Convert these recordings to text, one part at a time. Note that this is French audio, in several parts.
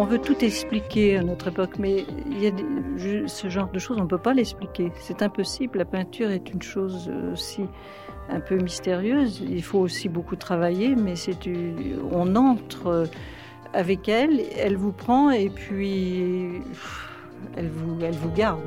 on veut tout expliquer à notre époque, mais il y a ce genre de choses, on ne peut pas l'expliquer. C'est impossible. La peinture est une chose aussi un peu mystérieuse. Il faut aussi beaucoup travailler, mais on entre avec elle, elle vous prend et puis elle vous garde.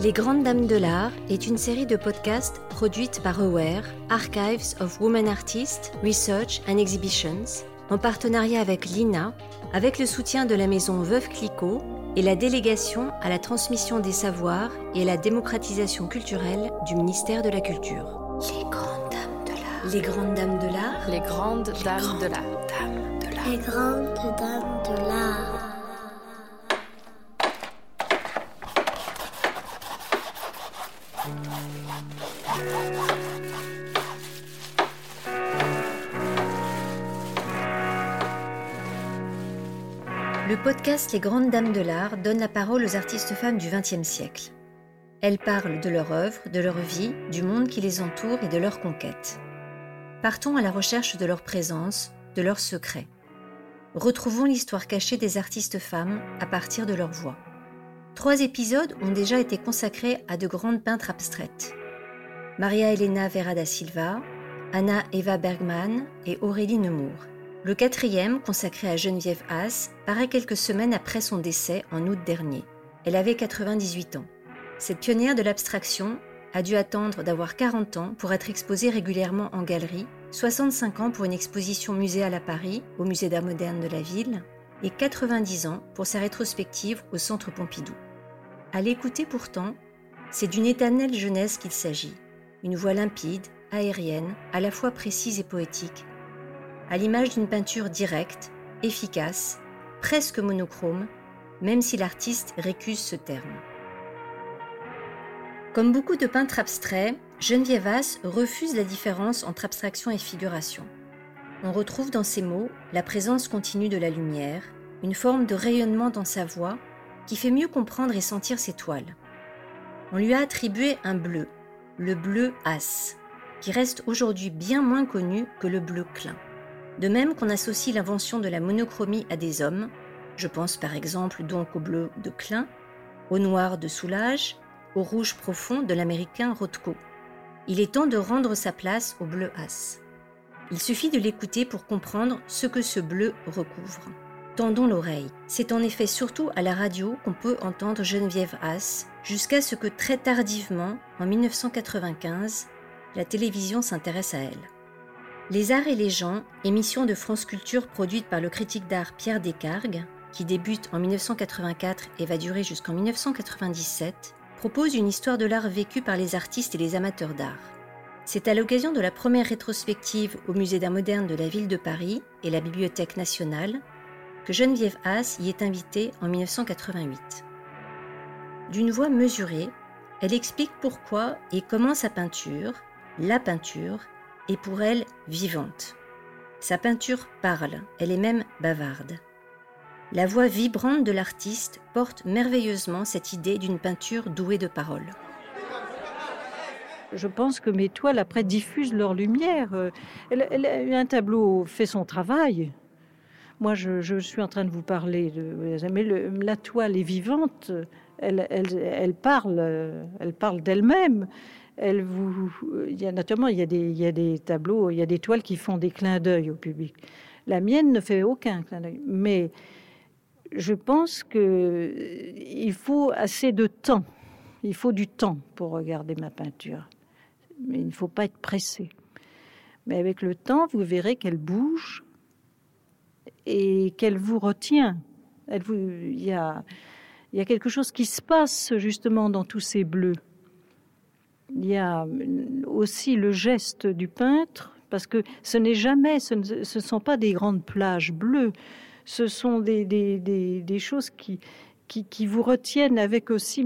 Les Grandes Dames de l'Art est une série de podcasts produite par AWARE, Archives of Women Artists, Research and Exhibitions, en partenariat avec l'INA, avec le soutien de la maison Veuve Clicquot et la délégation à la transmission des savoirs et à la démocratisation culturelle du ministère de la Culture. Les Grandes Dames de l'Art. Les Grandes Dames de l'Art. Les Grandes Dames de l'Art. Les Grandes Dames de l'Art. Le podcast Les Grandes Dames de l'Art donne la parole aux artistes femmes du XXe siècle. Elles parlent de leur œuvre, de leur vie, du monde qui les entoure et de leurs conquêtes. Partons à la recherche de leur présence, de leurs secrets. Retrouvons l'histoire cachée des artistes femmes à partir de leur voix. 3 épisodes ont déjà été consacrés à de grandes peintres abstraites. Maria Helena Vieira da Silva, Anna Eva Bergman et Aurélie Nemours. Le 4e, consacré à Geneviève Haas, paraît quelques semaines après son décès en août dernier. Elle avait 98 ans. Cette pionnière de l'abstraction a dû attendre d'avoir 40 ans pour être exposée régulièrement en galerie, 65 ans pour une exposition muséale à Paris, au musée d'art moderne de la ville, et 90 ans pour sa rétrospective au centre Pompidou. À l'écouter pourtant, c'est d'une éternelle jeunesse qu'il s'agit. Une voix limpide, aérienne, à la fois précise et poétique, à l'image d'une peinture directe, efficace, presque monochrome, même si l'artiste récuse ce terme. Comme beaucoup de peintres abstraits, Geneviève Asse refuse la différence entre abstraction et figuration. On retrouve dans ses mots la présence continue de la lumière, une forme de rayonnement dans sa voix qui fait mieux comprendre et sentir ses toiles. On lui a attribué un bleu, le bleu Asse, qui reste aujourd'hui bien moins connu que le bleu Klein. De même qu'on associe l'invention de la monochromie à des hommes, je pense par exemple donc au bleu de Klein, au noir de Soulages, au rouge profond de l'américain Rothko. Il est temps de rendre sa place au bleu Asse. Il suffit de l'écouter pour comprendre ce que ce bleu recouvre. Tendons l'oreille. C'est en effet surtout à la radio qu'on peut entendre Geneviève Asse, jusqu'à ce que très tardivement, en 1995, la télévision s'intéresse à elle. Les Arts et les gens, émission de France Culture produite par le critique d'art Pierre Descargues, qui débute en 1984 et va durer jusqu'en 1997, propose une histoire de l'art vécue par les artistes et les amateurs d'art. C'est à l'occasion de la première rétrospective au musée d'art moderne de la ville de Paris et la Bibliothèque nationale que Geneviève Haas y est invitée en 1988. D'une voix mesurée, elle explique pourquoi et comment sa peinture, la peinture, et pour elle, vivante. Sa peinture parle, elle est même bavarde. La voix vibrante de l'artiste porte merveilleusement cette idée d'une peinture douée de paroles. Je pense que mes toiles, après, diffusent leur lumière. Un tableau fait son travail. Moi, je suis en train de vous parler, mais la toile est vivante, elle parle d'elle-même. Il y a des tableaux, il y a des toiles qui font des clins d'œil au public. La mienne ne fait aucun clin d'œil, mais je pense qu'il faut assez de temps. Il faut du temps pour regarder ma peinture, mais il ne faut pas être pressé. Mais avec le temps, vous verrez qu'elle bouge et qu'elle vous retient. Il y a quelque chose qui se passe justement dans tous ces bleus. Il y a aussi le geste du peintre, parce que ce ne sont pas des grandes plages bleues, ce sont des choses qui vous retiennent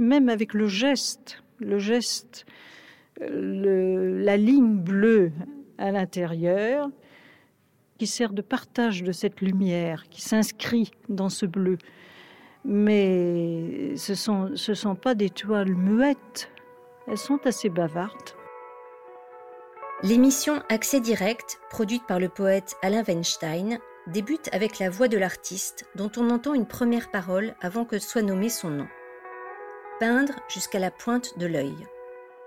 même avec le geste, la ligne bleue à l'intérieur, qui sert de partage de cette lumière, qui s'inscrit dans ce bleu. Mais ce ne sont pas des toiles muettes. Elles sont assez bavardes. L'émission Accès Direct, produite par le poète Alain Weinstein, débute avec la voix de l'artiste dont on entend une première parole avant que soit nommé son nom. Peindre jusqu'à la pointe de l'œil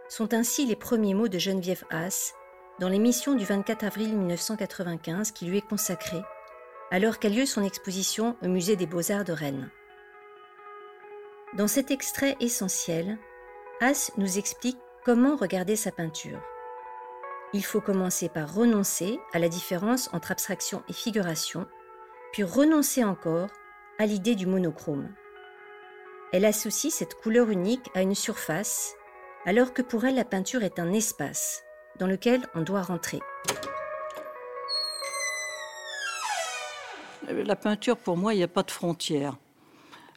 sont ainsi les premiers mots de Geneviève Haas dans l'émission du 24 avril 1995 qui lui est consacrée, alors qu'a lieu son exposition au Musée des Beaux-Arts de Rennes. Dans cet extrait essentiel, Haas nous explique comment regarder sa peinture. Il faut commencer par renoncer à la différence entre abstraction et figuration, puis renoncer encore à l'idée du monochrome. Elle associe cette couleur unique à une surface, alors que pour elle la peinture est un espace dans lequel on doit rentrer. La peinture, pour moi, il n'y a pas de frontières.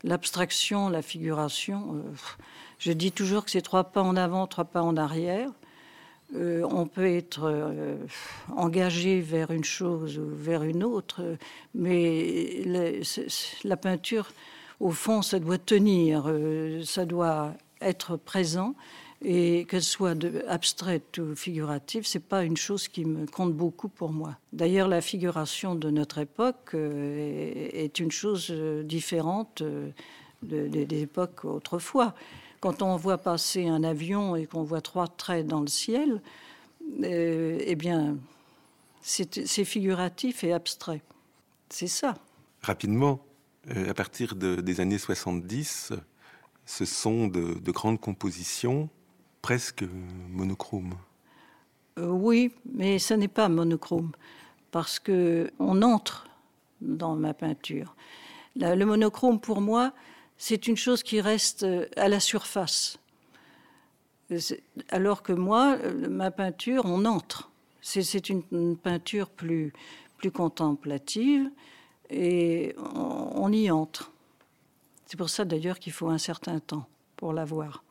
L'abstraction, la figuration, je dis toujours que c'est 3 pas en avant, 3 pas en arrière. On peut être engagé vers une chose ou vers une autre, mais la peinture, au fond, ça doit tenir, ça doit être présent, et qu'elle soit abstraite ou figurative, c'est pas une chose qui me compte beaucoup pour moi. D'ailleurs, la figuration de notre époque est une chose différente des époques autrefois. Quand on voit passer un avion et qu'on voit 3 traits dans le ciel, eh bien, c'est figuratif et abstrait. C'est ça. Rapidement, à partir des années 70, ce sont de grandes compositions presque monochromes. Oui, mais ce n'est pas monochrome, parce qu'on entre dans ma peinture. Le monochrome, pour moi, c'est une chose qui reste à la surface. Alors que moi, ma peinture, on entre. C'est une peinture plus contemplative et on y entre. C'est pour ça d'ailleurs qu'il faut un certain temps pour la voir.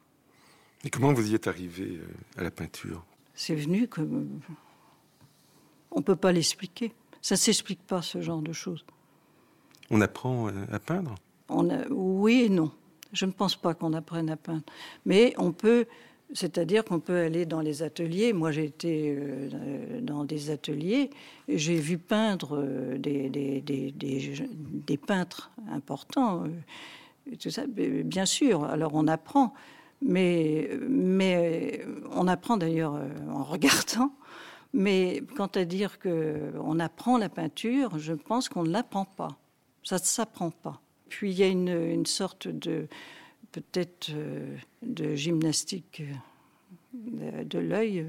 Et comment vous y êtes arrivé à la peinture ? C'est venu comme... On ne peut pas l'expliquer. Ça ne s'explique pas, ce genre de choses. On apprend à peindre ? Oui et non. Je ne pense pas qu'on apprenne à peindre. Mais on peut, c'est-à-dire qu'on peut aller dans les ateliers. Moi, j'ai été dans des ateliers. J'ai vu peindre des peintres importants. Tout ça, bien sûr. Alors, on apprend. Mais on apprend d'ailleurs en regardant. Mais quant à dire qu'on apprend la peinture, je pense qu'on ne l'apprend pas. Ça ne s'apprend pas. Puis il y a une sorte de, peut-être, de gymnastique de l'œil,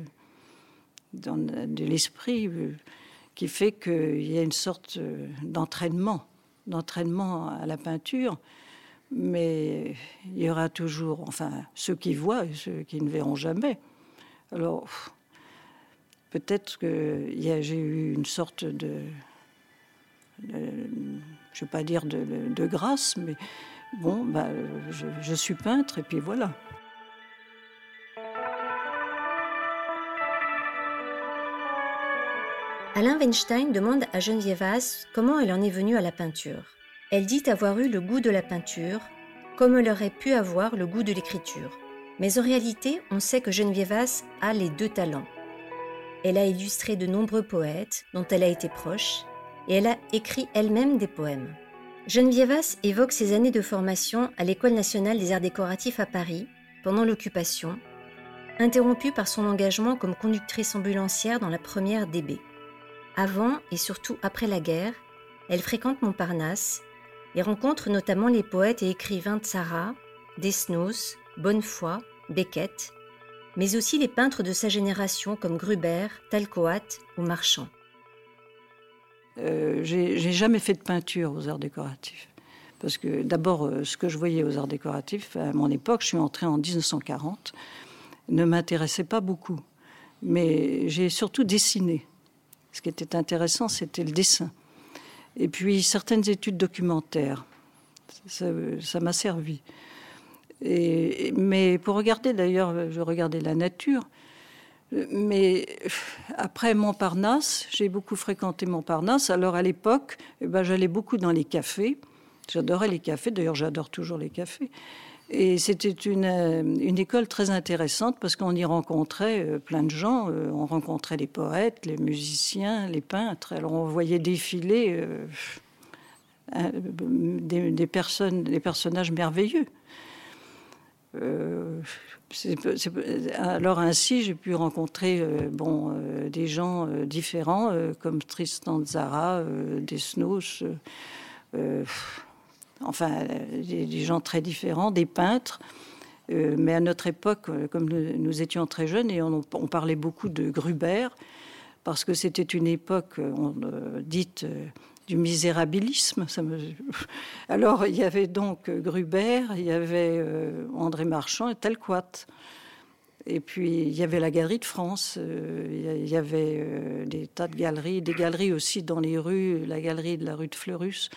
de l'esprit, qui fait qu'il y a une sorte d'entraînement à la peinture. Mais il y aura toujours, enfin, ceux qui voient et ceux qui ne verront jamais. Alors, peut-être que j'ai eu une sorte je ne vais pas dire de grâce, mais bon, je suis peintre et puis voilà. Alain Weinstein demande à Geneviève Asse comment elle en est venue à la peinture. Elle dit avoir eu le goût de la peinture, comme elle aurait pu avoir le goût de l'écriture. Mais en réalité, on sait que Geneviève Asse a les 2 talents. Elle a illustré de nombreux poètes dont elle a été proche, et elle a écrit elle-même des poèmes. Geneviève Asse évoque ses années de formation à l'École nationale des arts décoratifs à Paris, pendant l'occupation, interrompue par son engagement comme conductrice ambulancière dans la Première DB. Avant et surtout après la guerre, elle fréquente Montparnasse et rencontre notamment les poètes et écrivains Tzara, Desnos, Bonnefoy, Beckett, mais aussi les peintres de sa génération comme Gruber, Tal Coat ou Marchand. J'ai jamais fait de peinture aux arts décoratifs. Parce que d'abord, ce que je voyais aux arts décoratifs, à mon époque, je suis entrée en 1940, ne m'intéressait pas beaucoup. Mais j'ai surtout dessiné. Ce qui était intéressant, c'était le dessin. Et puis certaines études documentaires. Ça m'a servi. Mais pour regarder, d'ailleurs, je regardais la nature. Mais après Montparnasse, j'ai beaucoup fréquenté Montparnasse. Alors à l'époque, j'allais beaucoup dans les cafés. J'adorais les cafés. D'ailleurs, j'adore toujours les cafés. Et c'était une école très intéressante parce qu'on y rencontrait plein de gens. On rencontrait les poètes, les musiciens, les peintres. Alors on voyait défiler des personnages merveilleux. Alors ainsi, j'ai pu rencontrer des gens différents comme Tristan Tzara, Desnos... des gens très différents, des peintres. Mais à notre époque, comme nous étions très jeunes, et on parlait beaucoup de Gruber, parce que c'était une époque dite du misérabilisme. Alors, il y avait donc Gruber, il y avait André Marchand et Tal Coat. Et puis, il y avait la Galerie de France, il y avait des tas de galeries, des galeries aussi dans les rues, la galerie de la rue de Fleurus,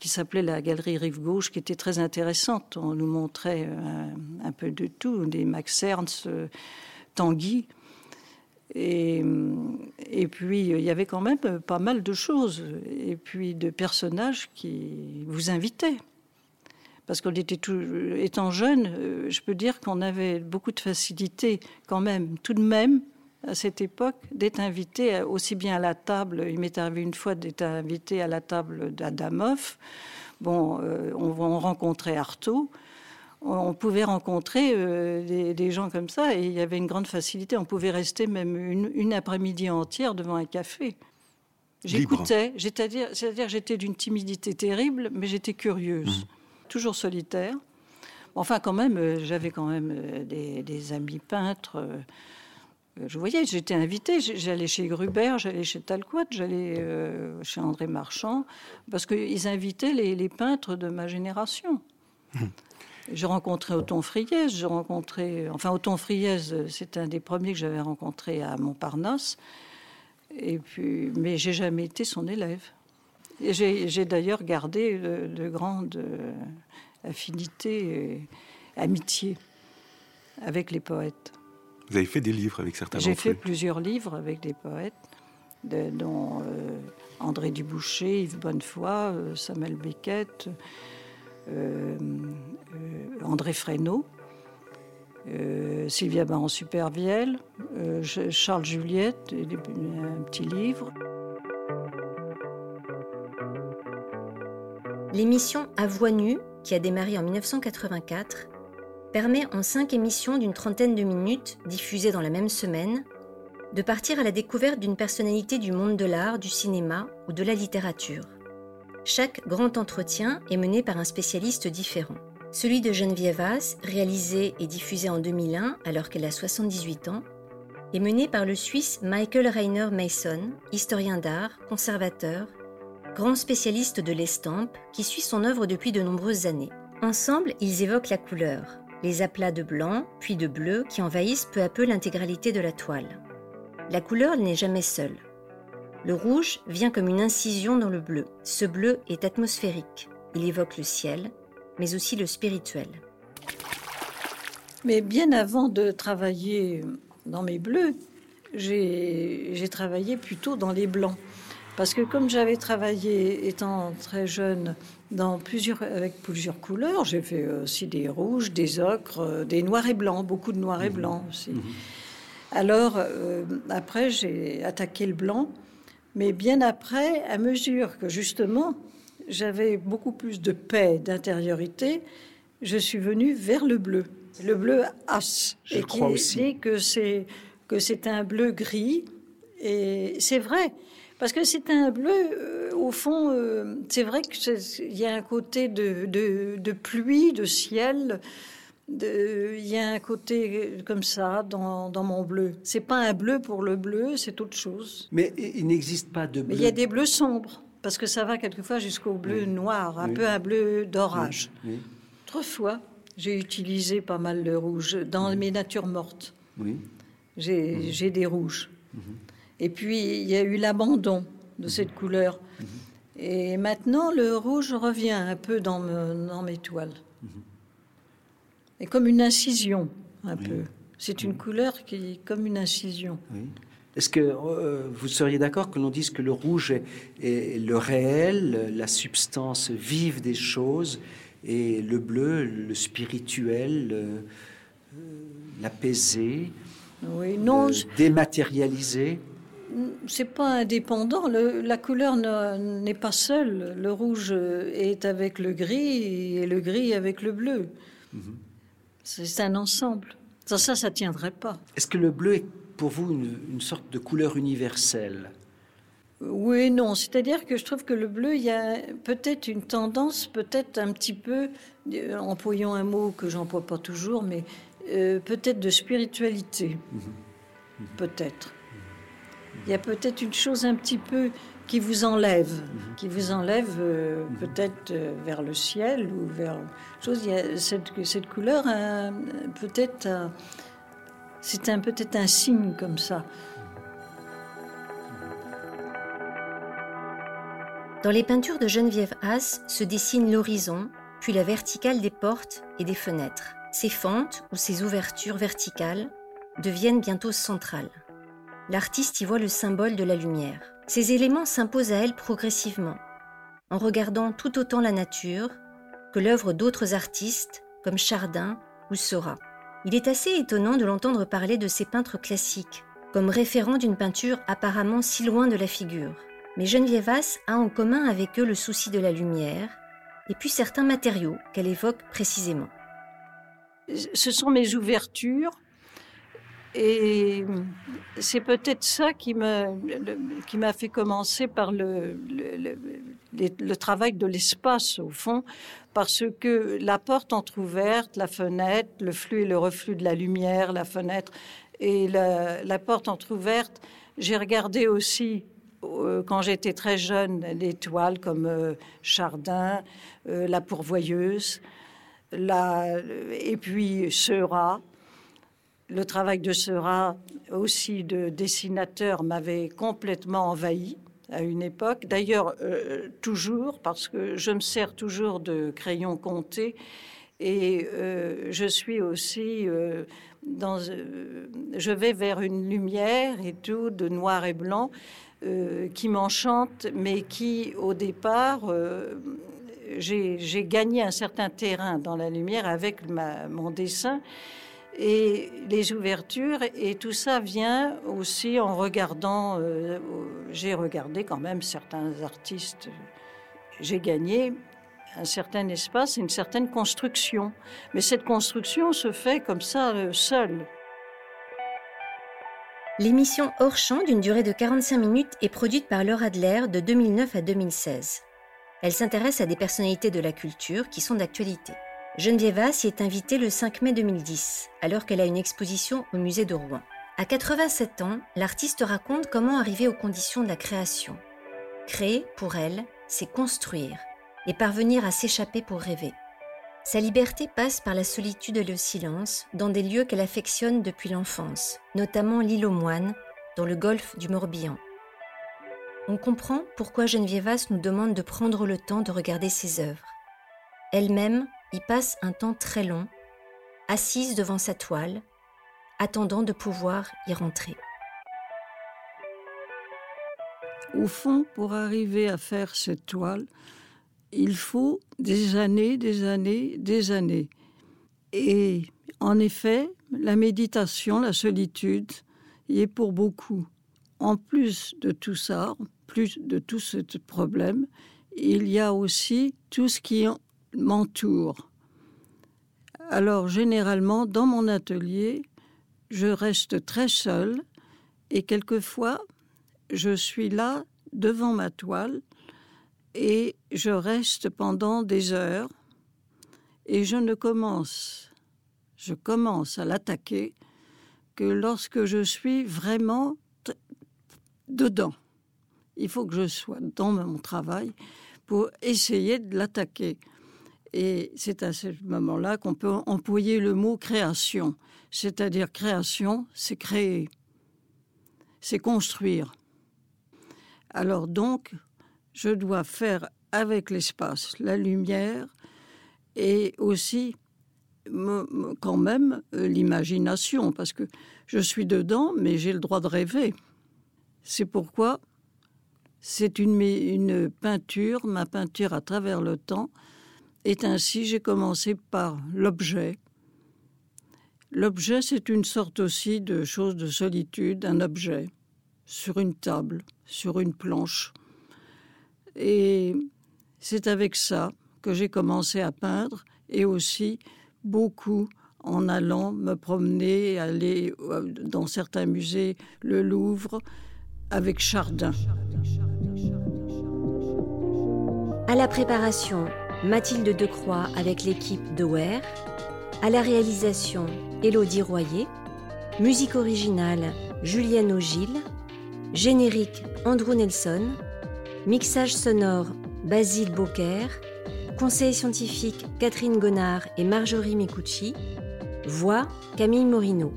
qui s'appelait la Galerie Rive Gauche, qui était très intéressante. On nous montrait un peu de tout, des Max Ernst, Tanguy. Et puis, il y avait quand même pas mal de choses. Et puis, de personnages qui vous invitaient. Parce qu'on était étant jeune, je peux dire qu'on avait beaucoup de facilité quand même, tout de même, à cette époque, d'être invité aussi bien à la table. Il m'est arrivé une fois d'être invité à la table d'Adamoff. On rencontrait Artaud. On pouvait rencontrer des gens comme ça. Et il y avait une grande facilité. On pouvait rester même une après-midi entière devant un café. J'écoutais. C'est-à-dire j'étais d'une timidité terrible, mais j'étais curieuse. Toujours solitaire. Enfin, quand même, j'avais quand même des amis peintres... Je voyais, j'étais invitée, j'allais chez Gruber, j'allais chez Tal Coat, j'allais chez André Marchand, parce qu'ils invitaient les peintres de ma génération. J'ai rencontré Othon Friesz, Othon Friesz, c'est un des premiers que j'avais rencontré à Montparnasse, et puis, mais j'ai jamais été son élève. Et j'ai d'ailleurs gardé de grandes affinités, amitiés avec les poètes. Vous avez fait des livres avec certains d'entre eux. J'ai fait plusieurs livres avec des poètes, dont André Dubouché, Yves Bonnefoy, Samuel Beckett, André Fresneau, Sylvia Baron-Supervielle, Charles Juliette, un petit livre. L'émission À voix nue, qui a démarré en 1984, permet en 5 émissions d'une trentaine de minutes, diffusées dans la même semaine, de partir à la découverte d'une personnalité du monde de l'art, du cinéma ou de la littérature. Chaque grand entretien est mené par un spécialiste différent. Celui de Geneviève Haas, réalisé et diffusé en 2001 alors qu'elle a 78 ans, est mené par le Suisse Michael Rainer Mason, historien d'art, conservateur, grand spécialiste de l'estampe, qui suit son œuvre depuis de nombreuses années. Ensemble, ils évoquent la couleur, les aplats de blanc, puis de bleu, qui envahissent peu à peu l'intégralité de la toile. La couleur n'est jamais seule. Le rouge vient comme une incision dans le bleu. Ce bleu est atmosphérique. Il évoque le ciel, mais aussi le spirituel. Mais bien avant de travailler dans mes bleus, j'ai travaillé plutôt dans les blancs. Parce que comme j'avais travaillé, étant très jeune, avec plusieurs couleurs, j'ai fait aussi des rouges, des ocres, des noirs et blancs, beaucoup de noirs et blancs aussi. Alors, après, j'ai attaqué le blanc. Mais bien après, à mesure que, justement, j'avais beaucoup plus de paix, d'intériorité, je suis venue vers le bleu Haas. Je crois aussi. Et qui dit que c'est un bleu gris, et c'est vrai. Parce que c'est un bleu, au fond, c'est vrai qu'il y a un côté de pluie, de ciel. Il y a un côté comme ça dans mon bleu. C'est pas un bleu pour le bleu, c'est autre chose. Mais il n'existe pas de bleu. Il y a des bleus sombres, parce que ça va quelquefois jusqu'au bleu noir, un peu un bleu d'orage. Oui. Autrefois, j'ai utilisé pas mal de rouge dans mes natures mortes. Oui. J'ai des rouges. Mmh. Et puis, il y a eu l'abandon de cette couleur. Mmh. Et maintenant, le rouge revient un peu dans mes toiles. Mmh. Et comme une incision, un peu. C'est une couleur qui est comme une incision. Oui. Est-ce que vous seriez d'accord que l'on dise que le rouge est le réel, la substance vive des choses, Et le bleu, le spirituel, l'apaisé, oui, dématérialisé. C'est pas indépendant. La couleur n'est pas seule. Le rouge est avec le gris et le gris avec le bleu. Mm-hmm. C'est un ensemble. Ça tiendrait pas. Est-ce que le bleu est pour vous une sorte de couleur universelle? Oui, non. C'est-à-dire que je trouve que le bleu, il y a peut-être une tendance, peut-être un petit peu, employant un mot que j'emploie pas toujours, mais peut-être de spiritualité. Mm-hmm. Mm-hmm. Peut-être. Il y a peut-être une chose un petit peu qui vous enlève, peut-être vers le ciel ou vers chose. Il y a cette couleur, peut-être, c'est peut-être un signe comme ça. Dans les peintures de Geneviève Haas se dessine l'horizon, puis la verticale des portes et des fenêtres. Ces fentes ou ces ouvertures verticales deviennent bientôt centrales. L'artiste y voit le symbole de la lumière. Ces éléments s'imposent à elle progressivement, en regardant tout autant la nature que l'œuvre d'autres artistes comme Chardin ou Seurat. Il est assez étonnant de l'entendre parler de ces peintres classiques, comme référents d'une peinture apparemment si loin de la figure. Mais Geneviève Asse a en commun avec eux le souci de la lumière et puis certains matériaux qu'elle évoque précisément. Ce sont mes ouvertures. Et c'est peut-être ça qui m'a fait commencer par le travail de l'espace, au fond, parce que la porte entrouverte, la fenêtre, le flux et le reflux de la lumière, la fenêtre et la porte entrouverte, j'ai regardé aussi, quand j'étais très jeune, des toiles comme Chardin, la Pourvoyeuse, et puis Seurat. Le travail de Seurat, aussi de dessinateur, m'avait complètement envahi à une époque. D'ailleurs, toujours, parce que je me sers toujours de crayons comptés. Et je suis aussi je vais vers une lumière et tout, de noir et blanc, qui m'enchante, mais qui, au départ... j'ai gagné un certain terrain dans la lumière avec mon dessin. Et les ouvertures, et tout ça vient aussi en regardant, j'ai regardé quand même certains artistes, j'ai gagné un certain espace et une certaine construction. Mais cette construction se fait comme ça, seule. L'émission Hors Champ, d'une durée de 45 minutes, est produite par Laure Adler de 2009 à 2016. Elle s'intéresse à des personnalités de la culture qui sont d'actualité. Geneviève Asse y est invitée le 5 mai 2010, alors qu'elle a une exposition au musée de Rouen. À 87 ans, l'artiste raconte comment arriver aux conditions de la création. Créer, pour elle, c'est construire et parvenir à s'échapper pour rêver. Sa liberté passe par la solitude et le silence dans des lieux qu'elle affectionne depuis l'enfance, notamment l'île aux Moines, dans le golfe du Morbihan. On comprend pourquoi Geneviève Asse nous demande de prendre le temps de regarder ses œuvres. Elle-même y passe un temps très long, assise devant sa toile, attendant de pouvoir y rentrer. Au fond, pour arriver à faire cette toile, il faut des années. Et en effet, la méditation, la solitude, y est pour beaucoup. En plus de tout ça, plus de tout ce problème, il y a aussi tout ce qui m'entoure. Alors, généralement, dans mon atelier, je reste très seule et quelquefois, je suis là devant ma toile et je reste pendant des heures et je commence à l'attaquer que lorsque je suis vraiment dedans. Il faut que je sois dans mon travail pour essayer de l'attaquer. Et c'est à ce moment-là qu'on peut employer le mot « création ». C'est-à-dire création, c'est créer, c'est construire. Alors donc, je dois faire avec l'espace, la lumière et aussi quand même l'imagination. Parce que je suis dedans, mais j'ai le droit de rêver. C'est pourquoi c'est une peinture, ma peinture à travers le temps, Et ainsi, j'ai commencé par l'objet. L'objet, c'est une sorte aussi de chose de solitude, un objet, sur une table, sur une planche. Et c'est avec ça que j'ai commencé à peindre, et aussi beaucoup en allant me promener, aller dans certains musées, le Louvre, avec Chardin. À la préparation, Mathilde Decroix avec l'équipe d'AWARE. À la réalisation, Élodie Royer. Musique originale, Julienne Augil. Générique, Andrew Nelson. Mixage sonore, Basile Beaucaire. Conseil scientifique, Catherine Gonard et Marjorie Micucci. Voix, Camille Morino.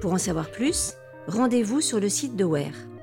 Pour en savoir plus, rendez-vous sur le site d'AWARE.